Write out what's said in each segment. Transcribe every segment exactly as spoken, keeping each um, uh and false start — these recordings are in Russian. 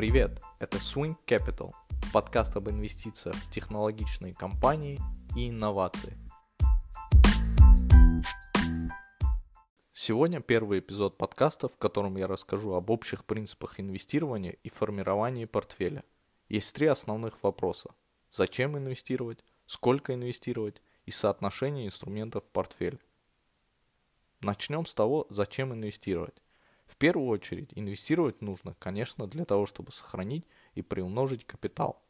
Привет, это Swing Capital, подкаст об инвестициях в технологичные компании и инновации. Сегодня первый эпизод подкаста, в котором я расскажу об общих принципах инвестирования и формировании портфеля. Есть три основных вопроса: зачем инвестировать, сколько инвестировать и соотношение инструментов в портфеле. Начнем с того, зачем инвестировать. В первую очередь инвестировать нужно, конечно, для того, чтобы сохранить и приумножить капитал.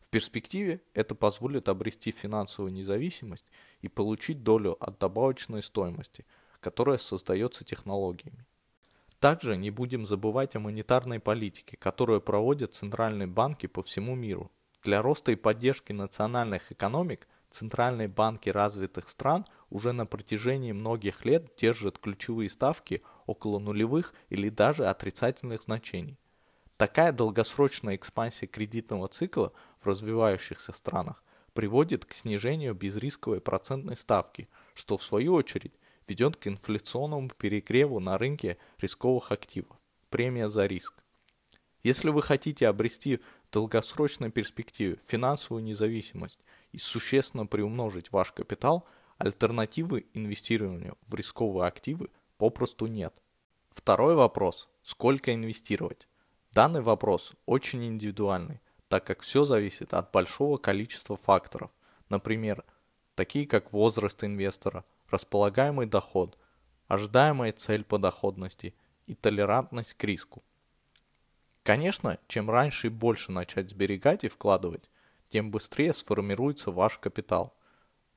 В перспективе это позволит обрести финансовую независимость и получить долю от добавочной стоимости, которая создается технологиями. Также не будем забывать о монетарной политике, которую проводят центральные банки по всему миру. Для роста и поддержки национальных экономик центральные банки развитых стран уже на протяжении многих лет держат ключевые ставки около нулевых или даже отрицательных значений. Такая долгосрочная экспансия кредитного цикла в развивающихся странах приводит к снижению безрисковой процентной ставки, что в свою очередь ведет к инфляционному перегреву на рынке рисковых активов. Премия за риск. Если вы хотите обрести в долгосрочной перспективе финансовую независимость и существенно приумножить ваш капитал, альтернативы инвестированию в рисковые активы попросту нет. Второй вопрос – сколько инвестировать? Данный вопрос очень индивидуальный, так как все зависит от большого количества факторов, например, такие как возраст инвестора, располагаемый доход, ожидаемая цель по доходности и толерантность к риску. Конечно, чем раньше и больше начать сберегать и вкладывать, тем быстрее сформируется ваш капитал.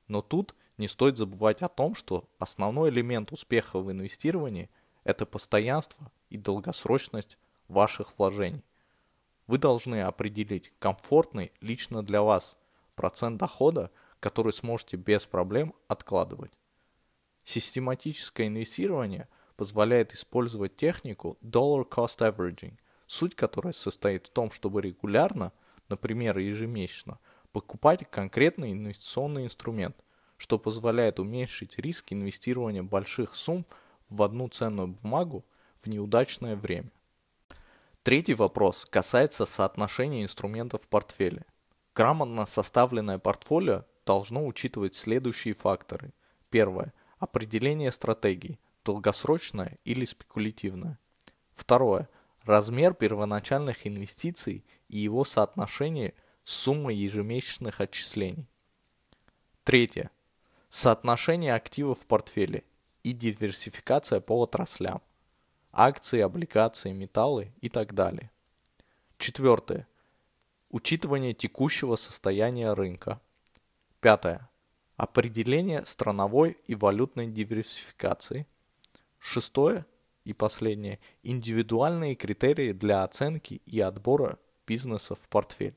Но тут не стоит забывать о том, что основной элемент успеха в инвестировании – это постоянство и долгосрочность ваших вложений. Вы должны определить комфортный лично для вас процент дохода, который сможете без проблем откладывать. Систематическое инвестирование позволяет использовать технику Dollar Cost Averaging, суть которой состоит в том, чтобы регулярно, например, ежемесячно, покупать конкретный инвестиционный инструмент, что позволяет уменьшить риск инвестирования больших сумм в одну ценную бумагу в неудачное время. Третий вопрос касается соотношения инструментов в портфеле. Грамотно составленное портфолио должно учитывать следующие факторы. Первое. Определение стратегии, долгосрочное или спекулятивное. Второе. Размер первоначальных инвестиций и его соотношение с суммой ежемесячных отчислений. Третье. Соотношение активов в портфеле и диверсификация по отраслям. Акции, облигации, металлы и так далее. Четвертое. Учитывание текущего состояния рынка. Пятое. Определение страновой и валютной диверсификации. Шестое. И последнее. Индивидуальные критерии для оценки и отбора бизнеса в портфель.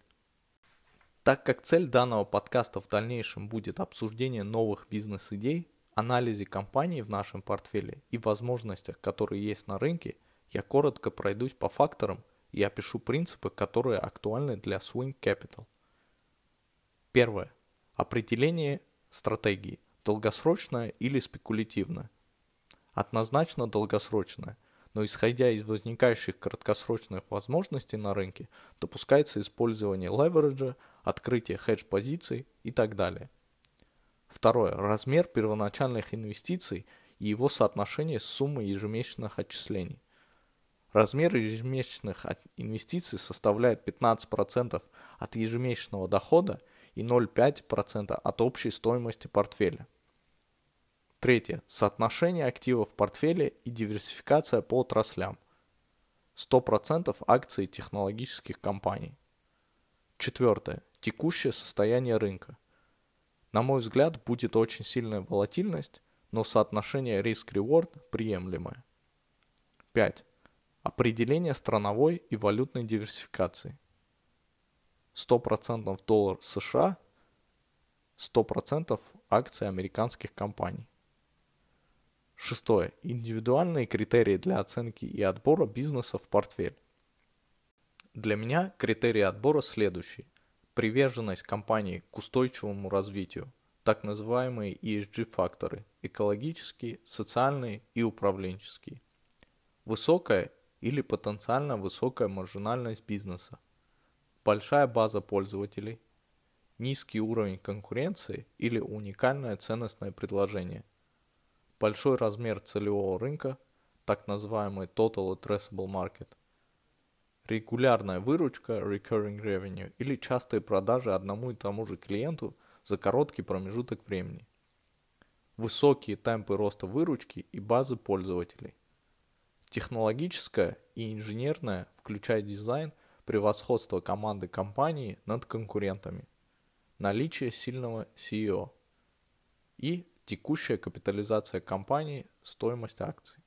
Так как цель данного подкаста в дальнейшем будет обсуждение новых бизнес-идей, анализе компаний в нашем портфеле и возможностях, которые есть на рынке, я коротко пройдусь по факторам и опишу принципы, которые актуальны для Swing Capital. Первое. Определение стратегии. Долгосрочное или спекулятивное? Однозначно долгосрочное, но исходя из возникающих краткосрочных возможностей на рынке, допускается использование левереджа, открытие хедж-позиций и так далее. Второе. Размер первоначальных инвестиций и его соотношение с суммой ежемесячных отчислений. Размер ежемесячных инвестиций составляет пятнадцать процентов от ежемесячного дохода и ноль целых пять десятых процента от общей стоимости портфеля. Третье. Соотношение активов в портфеле и диверсификация по отраслям. сто процентов акций технологических компаний. Четвертое. Текущее состояние рынка. На мой взгляд, будет очень сильная волатильность, но соотношение риск-реворд приемлемое. пятое. Определение страновой и валютной диверсификации. сто процентов доллар США, сто процентов акций американских компаний. Шестое. Индивидуальные критерии для оценки и отбора бизнеса в портфель. Для меня критерии отбора следующие. Приверженность компании к устойчивому развитию, так называемые и эс джи-факторы, экологические, социальные и управленческие. Высокая или потенциально высокая маржинальность бизнеса, большая база пользователей, низкий уровень конкуренции или уникальное ценностное предложение, большой размер целевого рынка, так называемый Total Addressable Market, регулярная выручка Recurring Revenue или частые продажи одному и тому же клиенту за короткий промежуток времени, высокие темпы роста выручки и базы пользователей, технологическое и инженерное, включая дизайн, превосходство команды компании над конкурентами, наличие сильного си и о и текущая капитализация компании, стоимость акций.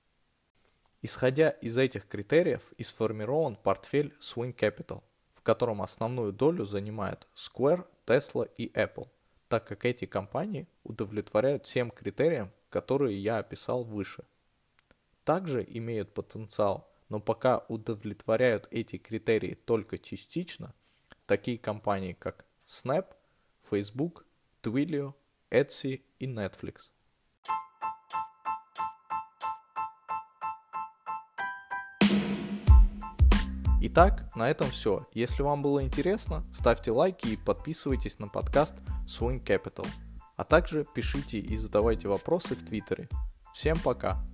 Исходя из этих критериев и сформирован портфель Swing Capital, в котором основную долю занимают Square, Tesla и Apple, так как эти компании удовлетворяют всем критериям, которые я описал выше. Также имеют потенциал, но пока удовлетворяют эти критерии только частично, такие компании как Snap, Facebook, Twilio, Etsy и Netflix. Итак, на этом все. Если вам было интересно, ставьте лайки и подписывайтесь на подкаст Swing Capital. А также пишите и задавайте вопросы в Твиттере. Всем пока!